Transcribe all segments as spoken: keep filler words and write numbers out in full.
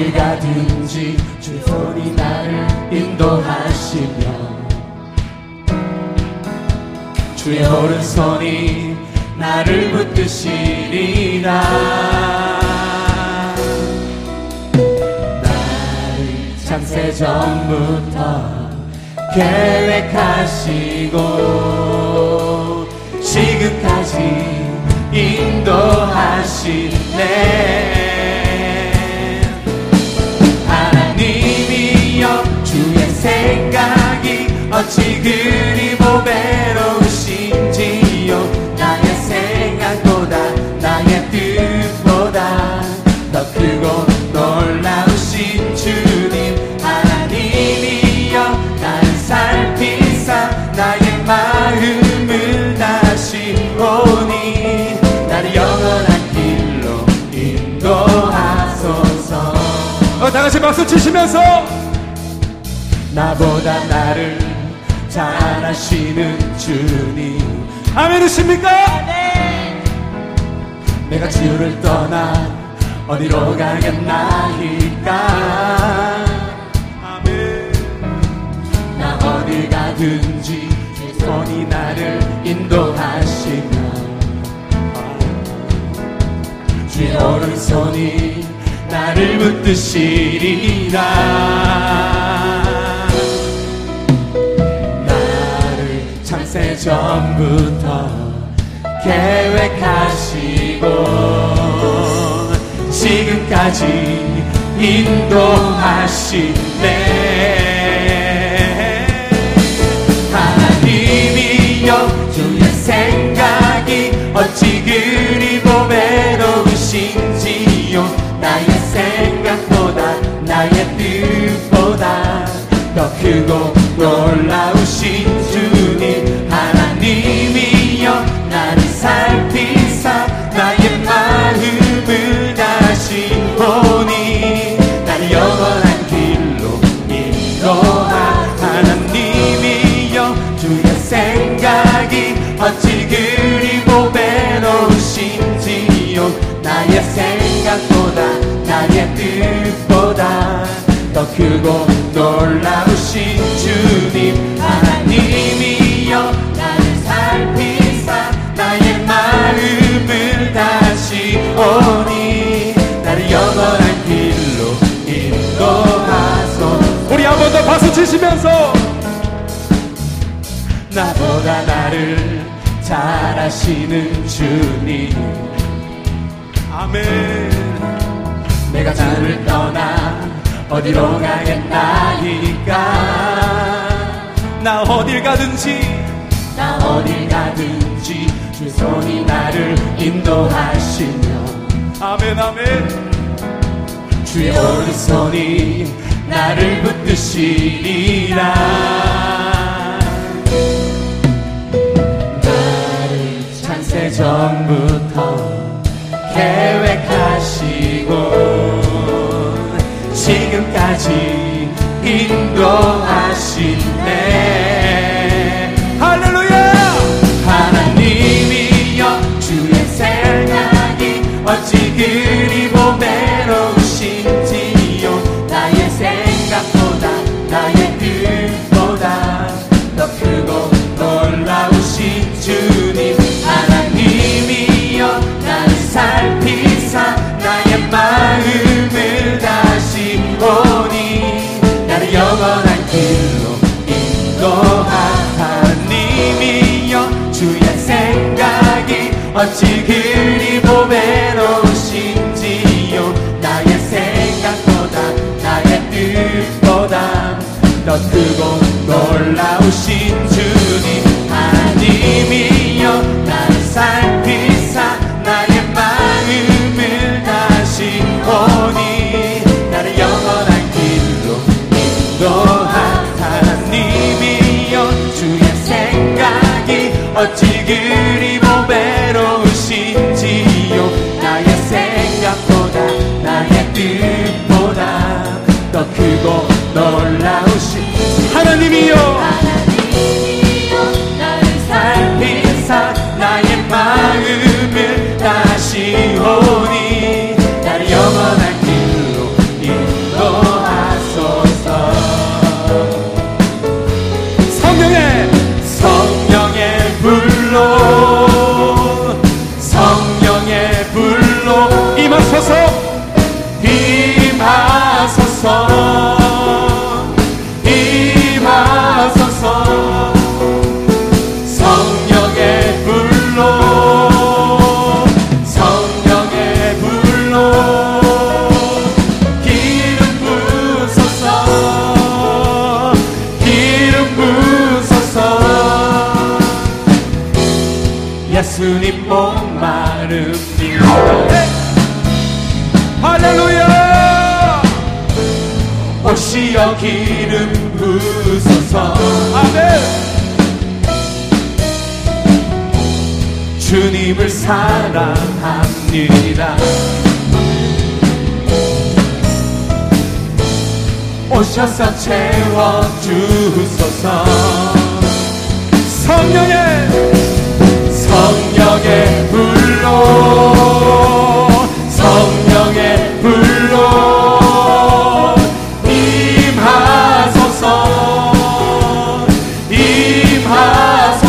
어딜 가든지 주 손이 나를 인도하시며 주의 오른손이 나를 붙드시리라. 나를 창세 전부터 계획하시고 지금까지 인도하시네. 하나님이여 주의 생각이 어찌 그리 보배로우신지요. 나의 생각보다 나의 뜻보다 더 크고 놀라우신 주님. 하나님이여 나를 살피사 나의 마음을 다시 보니 나를 영원한 길로 인도하소서. 어, 다같이 박수 치시면서 나보다 나를 잘 아시는 주님 아멘이십니까? 네. 내가 지우를 떠나 어디로 가겠나이까. 아멘. 나 어디 가든지 주 손이 나를 인도하시며 주의 오른손이 나를 붙드시리라. 나를 창세 전부터 계획하시고 지금까지 인도하시네. 하나님이여 주의 생각이 어찌 그리 보배로우신지요. 나의 생각보다 나의 뜻보다 더 크고 놀라우신 주님. 하나님이여 나를 살피사 나의 마음을 다시 보니 날 영원한 길로 인도하. 하나님이여 주의 생각이 어찌 그리 보배로우신지요. 나의 생각보다 나의 뜻보다 더 크고 놀라우신 주님. 하나님이여 나를 살피사 나의 마음을 다시 보니 나를 영원한 길로 인도하소서. 우리 한 번 더 박수 치시면서 나보다 나를 잘 아시는 주님 아멘. 내가 주를 떠나 어디로 가겠나이까. 나 어딜 가든지 나 어딜 가든지 주 손이 나를 인도하시며 아멘 아멘 주의 오른손이 나를 붙드시리라. 나를 창세 전부터 계획하시고 지금까지 인도하시네. 할렐루야. 하나님이여 주의 생각이 어찌 그리 보배로우신지요. 나의 생각보다 나의 뜻보다 더 크고 놀라우신 주님. 하나님이여 나를 살피사 나의 마음을 다시 보니 나를 영원한 길로 인도하사. 하나님이여 주의 생각이 어찌 그리 보배로우신지요. 나의 생각보다 나의 뜻보다 더 크고 놀라우신 주님. 하나님이여 나를 살피사 나의 마음을 다시 보니 나를 영원한 길로 인도하. 하나님이여 주의 생각이 어찌 그리 보배로우신지요. 나의 생각보다 나의 뜻보다 더 크고 놀라우신 하나님이여. 하나님. 아름답다. 할렐루야. 오시어 기름 부으소서. 아멘. 주님을 사랑합니다. 오셔서 채워주소서. 성령의 성령의 불로 성령의 불로 임하소서. 임하소서.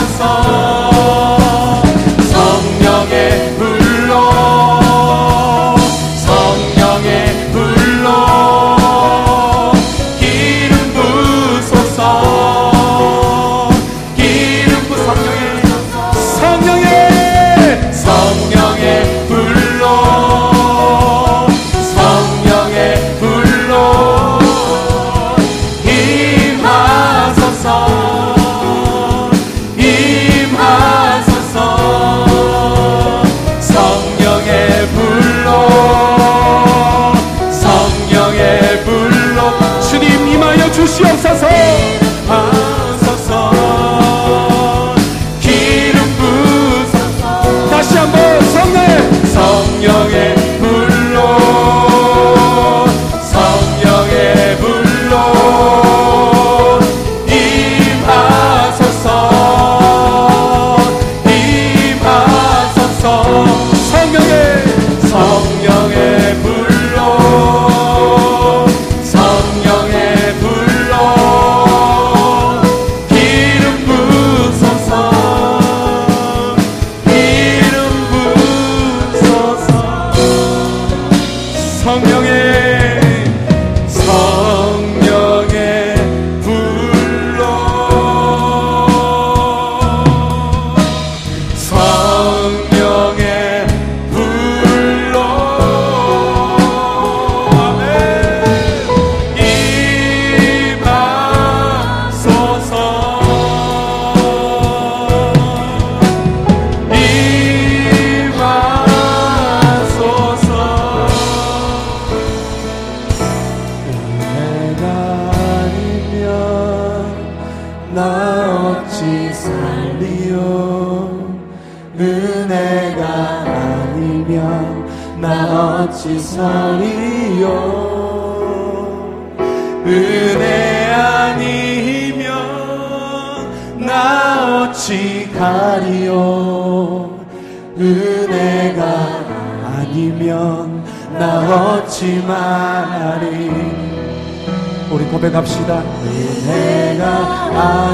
고백합시다. 은혜가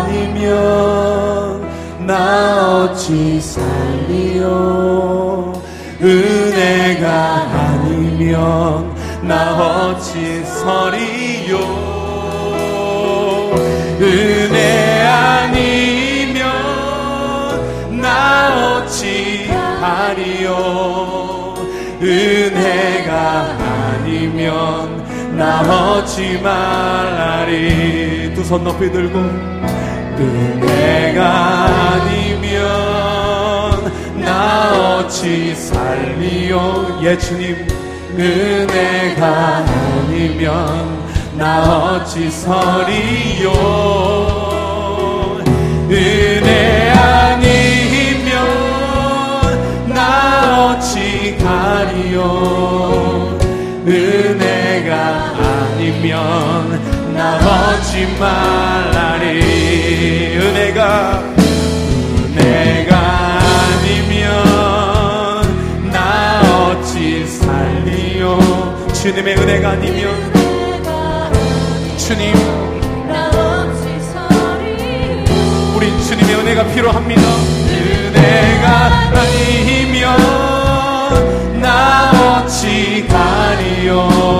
아니면 나 어찌 살리요. 은혜가 아니면 나 어찌 서리요. 은혜 아니면 나 어찌 하리요. 은혜가 아니면 나 어찌 말하리. 두 손 높이 들고. 은혜가 아니면 나 어찌 살리요. 예 주님. 은혜가 아니면 나 어찌 서리요. 은혜 아니면 나 어찌 가리요. 은혜가 아니면 나 어찌 말하리. 은혜가 은혜가 아니면 나 어찌 살리요. 주님의 은혜가 아니면 주님 나 어찌 살리요. 우리 주님의 은혜가 필요합니다. 은혜가 아니면 나 어찌 가리요.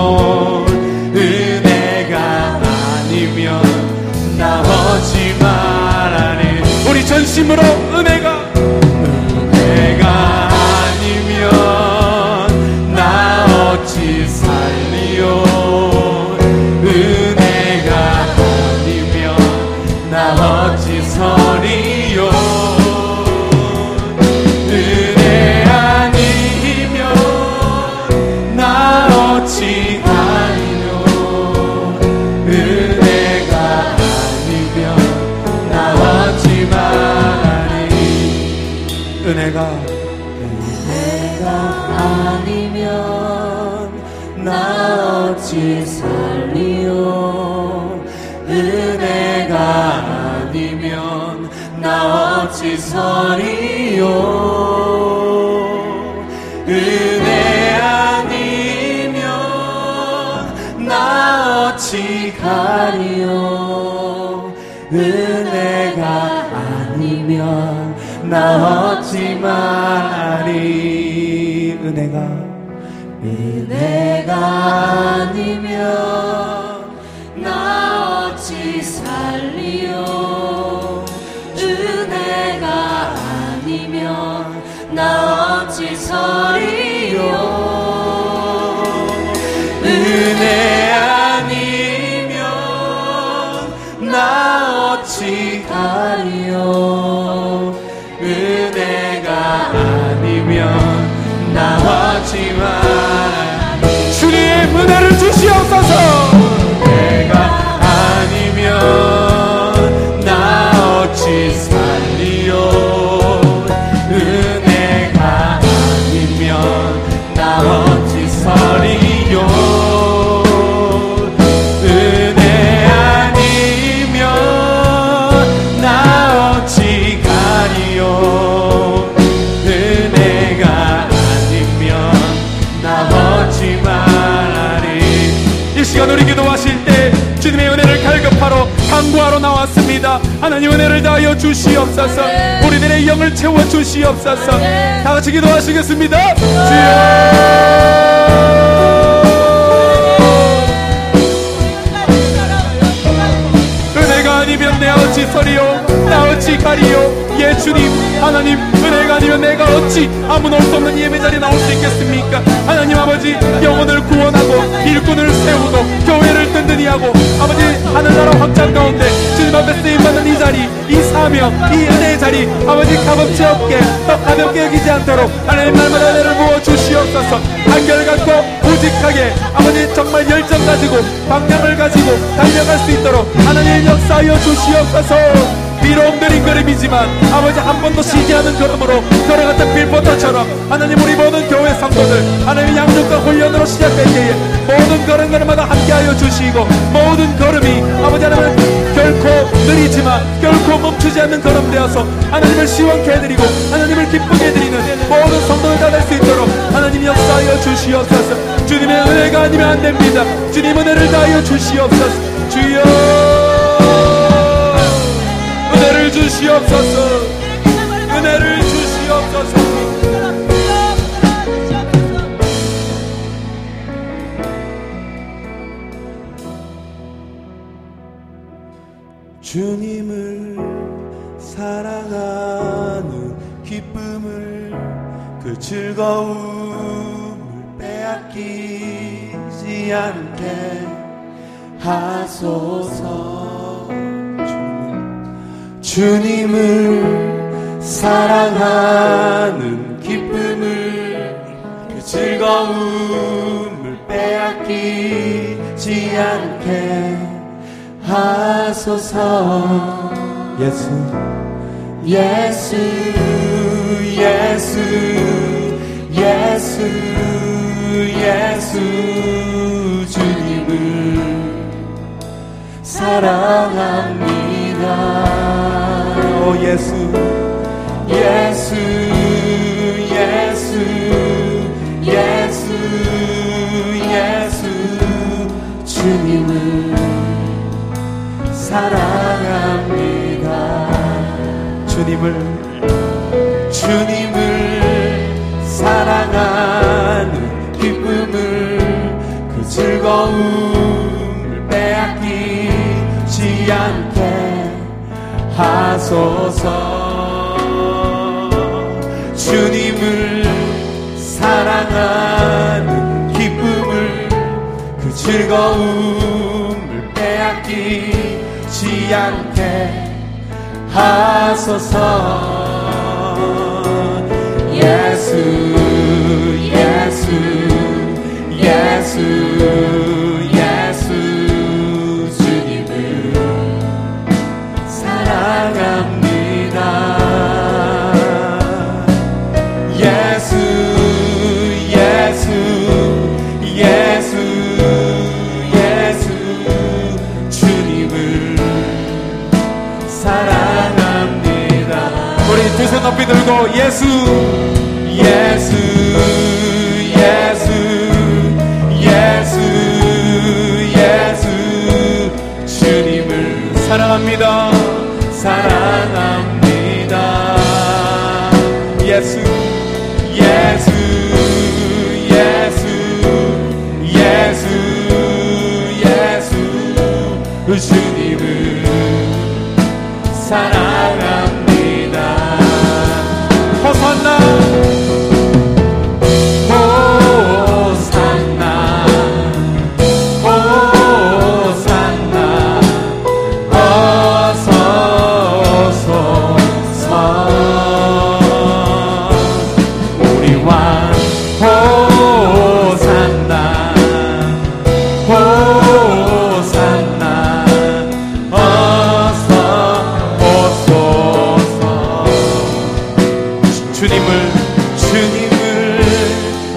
우리 전심으로 은혜가 은혜가 아니면 나 어찌 살리요. 은혜가 아니면 나 어찌 서리요. 은혜 내가 아니면 나 어찌 살리오. 은혜가 아니면 나 어찌 서리오. 은혜 아니면 나 어찌 가리오. 은혜가 아니면 나 어찌 말하리. 은혜가 은혜가 아니면 나 어찌 살리오. 은혜가 아니면 나 어찌 서리오. 은혜 아니면 나 어찌 가리오. 은혜가 아니면 나 어찌 말하리. 주님의 은혜를 주시옵소서. 은혜가 아니면 나 어찌 살리오. 은혜가 아니면 나 어찌 서리요. 우리 기도하실 때 주님의 은혜를 갈급하러 간구하러 나왔습니다. 하나님 은혜를 다하여 주시옵소서. 우리들의 영을 채워주시옵소서. 다같이 기도하시겠습니다. 주여, 은혜가 아니면 내가 어찌 서리요. 나 어찌 가리요. 예 주님 하나님, 은혜가 아니면 내가 어찌 아무나 올 수 없는 예배자리에 나올 수 있겠습니까? 하나님 아버지, 영혼을 구원하고 일꾼을 세우고 교회를 든든히 하고 아버지 하늘나라 확장 가운데 주님 앞에 쓰임받는 이 자리, 이 사명, 이 은혜의 자리 아버지 값없이 없게 더 가볍게 여기지 않도록 하나님 날마다 은혜를 부어주시옵소서. 한결같고 우직하게 아버지 정말 열정 가지고 방향을 가지고 달려갈 수 있도록 하나님 역사하여 주시옵소서. 위로 엉드린 걸음이지만 아버지 한 번도 쉬지 않은 걸음으로 걸어갔던 빌보터처럼 하나님 우리 모든 교회 성도들 하나님 양육과 훈련으로 시작될 때에 모든 걸음걸음마다 함께하여 주시고 모든 걸음이 아버지 하나님 결코 느리지만 결코 멈추지 않는 걸음 되어서 하나님을 시원케 해드리고 하나님을 기쁘게 해드리는 모든 성도를 다 될 수 있도록 하나님 역사하여 주시옵소서. 주님의 은혜가 아니면 안 됩니다. 주님 은혜를 다하여 주시옵소서. 주여 은혜를 주시옵소서. 은혜를 주시옵소서. 주님을 사랑하는 기쁨을 그 즐거움을 빼앗기지 않게 하소서. 주님을 사랑하는 기쁨을 그 즐거움을 빼앗기지 않게 하소서. 예수 예수 예수 예수 예수 주님을 사랑합니다. 오 예수 예수 예수 예수 예수 주님을 사랑합니다. 주님을 주님을 사랑하는 기쁨을 그 즐거움을 빼앗기지 않게 하소서. 주님을 사랑하는 기쁨을 그 즐거움을 빼앗기지 않게 하소서. 예수 예수 예수 사랑합니다. 예수 무릎이 들고 예수 예수 예수 예수 예수 주님을 사랑합니다 사랑합니다 예수 예수 예수 예수 예수 주님을 사랑합니다. 호산나 호산나 호산나 어서 오소서 우리 왕 호산나 호산나 주님을 주님을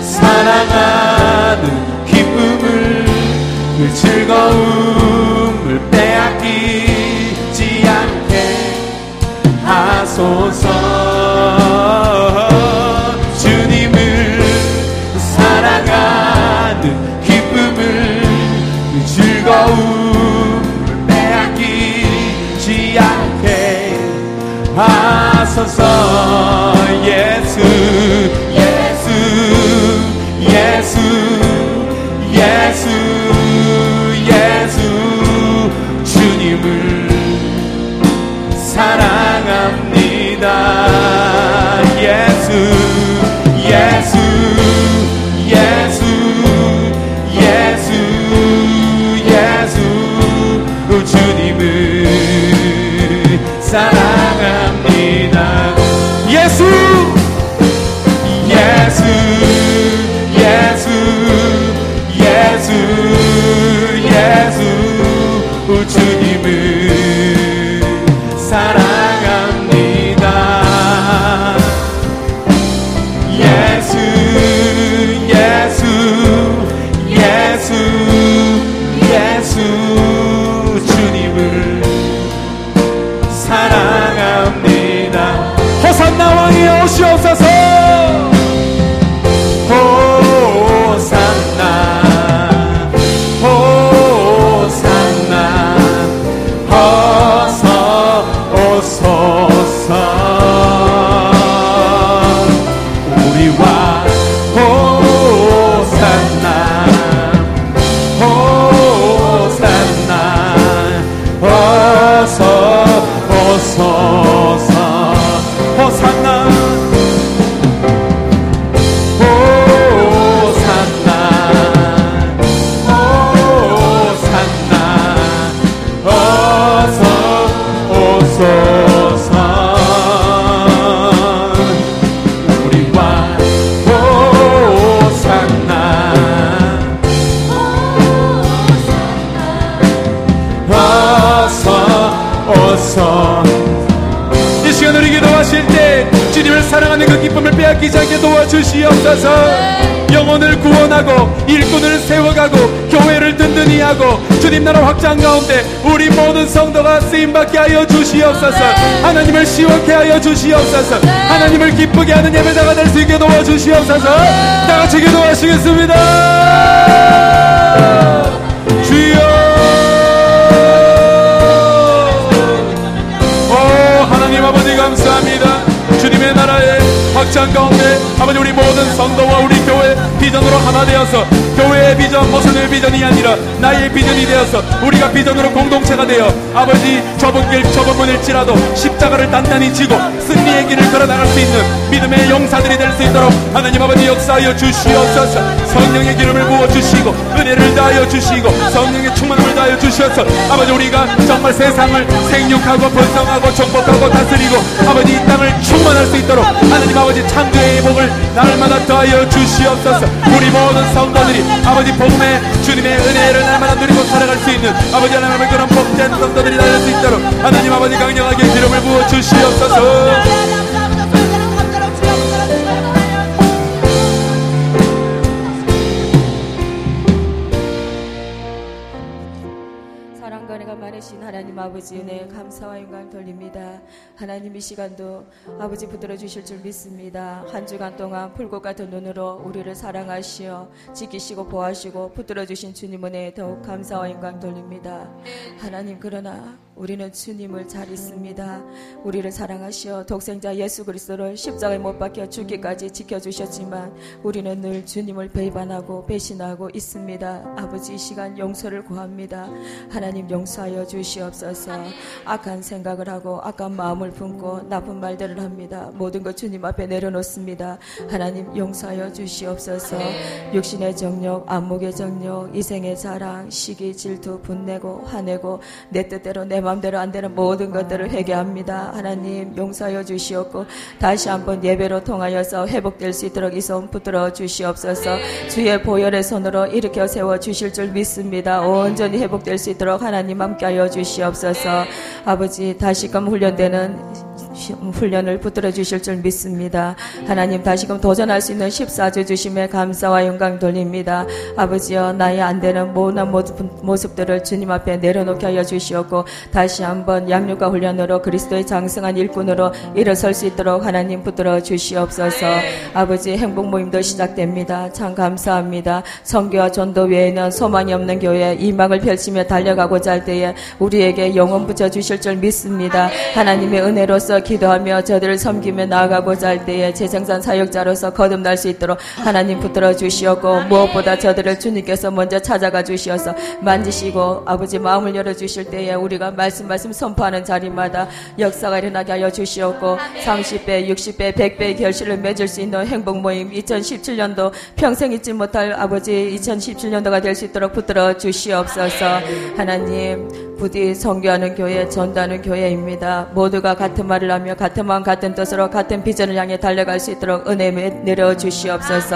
사랑하는 기쁨을 그 즐거움을 빼앗기지 않게 하소서 주님을 사랑하는 기쁨을 그 즐거움을 빼앗기지 않게 하소서 예수 예수 예수 예수 예수 주님을 사랑합니다 예수 예수 예수 예수 예수 주님을 사랑합니다 예수 예수 예수 예수 예수 주님을 사랑합니다 예수 예수 예수 예수 주님을 사랑합니다 호산나 왕이여 오시옵소서 이 시간 우리 기도하실 때 주님을 사랑하는 그 기쁨을 빼앗기지 않게 도와주시옵소서 영혼을 구원하고 일꾼을 세워가고 교회를 든든히 하고 주님 나라 확장 가운데 우리 모든 성도가 쓰임받게 하여 주시옵소서 하나님을 시원케 하여 주시옵소서 하나님을 기쁘게 하는 예배자가 될 수 있게 도와주시옵소서 다같이 기도하시겠습니다 주여 아버지 감사합니다 주님의 나라의 확장 가운데 아버지 우리 모든 성도와 우리 교회 비전으로 하나 되어서 교회의 비전 모순의 비전이 아니라 나의 비전이 되어서 우리가 비전으로 공동체가 되어 아버지 좁은 길 좁은 문일지라도 십자가를 단단히 지고 승리의 길을 걸어나갈 수 있는 믿음의 용사들이 될 수 있도록 하나님 아버지 역사하여 주시옵소서 성령의 기름을 부어주시고 은혜를 다하여 주시고 성령의 충만함을 다하여 주셔서 아버지 우리가 정말 세상을 생육하고 번성하고 정복하고 다스리고 아버지 이 땅을 충만할 수 있도록 하나님 아버지 창조의 복을 날마다 더하여 주시옵소서 우리 모든 성도들이 아버지 복음의 주님의 은혜를 날마다 누리고 살아갈 수 있는 아버지 하나님의 그런 복된 성도들이 나올 수 있도록 하나님 아버지 강력하게 기름을 부어주시옵소서 사랑하신 하나님 아버지 은혜 감사와 영광 돌립니다. 하나님 이 시간도 아버지 붙들어 주실 줄 믿습니다. 한 주간 동안 풀꽃 같은 눈으로 우리를 사랑하시어 지키시고 보호하시고 붙들어 주신 주님 은혜에 더욱 감사와 영광 돌립니다. 하나님, 그러나 우리는 주님을 잘 잊습니다. 우리를 사랑하시어 독생자 예수 그리스도를 십자가에 못 박혀 죽기까지 지켜주셨지만 우리는 늘 주님을 배반하고 배신하고 있습니다. 아버지, 이 시간 용서를 구합니다. 하나님, 용서하여 주시옵소서. 악한 생각을 하고 악한 마음을 품고 나쁜 말들을 합니다. 모든 것 주님 앞에 내려놓습니다. 하나님, 용서하여 주시옵소서. 육신의 정욕, 안목의 정욕, 이생의 자랑, 시기, 질투, 분내고 화내고 내 뜻대로 내 마음대로 안 되는 모든 것들을 회개합니다. 하나님, 용서하여 주시옵고 다시 한번 예배로 통하여서 회복될 수 있도록 이 손 붙들어 주시옵소서. 주의 보혈의 손으로 일으켜 세워 주실 줄 믿습니다. 온전히 회복될 수 있도록 하나님 함께하여 주시옵소서. 아버지, 다시금 훈련되는 훈련을 붙들어 주실 줄 믿습니다. 하나님, 다시금 도전할 수 있는 십사 주 주심에 감사와 영광 돌립니다. 아버지여, 나의 안 되는 모난 모습들을 주님 앞에 내려놓게 하여 주시옵고 다시 한번 양육과 훈련으로 그리스도의 장성한 일꾼으로 일어설 수 있도록 하나님 붙들어 주시옵소서. 아버지, 행복 모임도 시작됩니다. 참 감사합니다. 선교와 전도 외에는 소망이 없는 교회, 이망을 펼치며 달려가고자 할 때에 우리에게 영혼 붙여 주실 줄 믿습니다. 하나님의 은혜로서 기도하며 저들을 섬기며 나아가고자 할 때에 재생산 사역자로서 거듭날 수 있도록 하나님 붙들어 주시옵고 무엇보다 저들을 주님께서 먼저 찾아가 주시어서 만지시고 아버지 마음을 열어주실 때에 우리가 말씀 말씀 선포하는 자리마다 역사가 일어나게 하여 주시옵고 삼십 배, 육십 배, 백 배의 결실을 맺을 수 있는 행복 모임 이천십칠 년도 평생 잊지 못할 아버지 이천십칠 년도가 될 수 있도록 붙들어 주시옵소서. 하나님, 부디 선교하는 교회, 전도하는 교회입니다. 모두가 같은 말을 하며 같은 마음 같은 뜻으로 같은 비전을 향해 달려갈 수 있도록 은혜 내려 주시옵소서.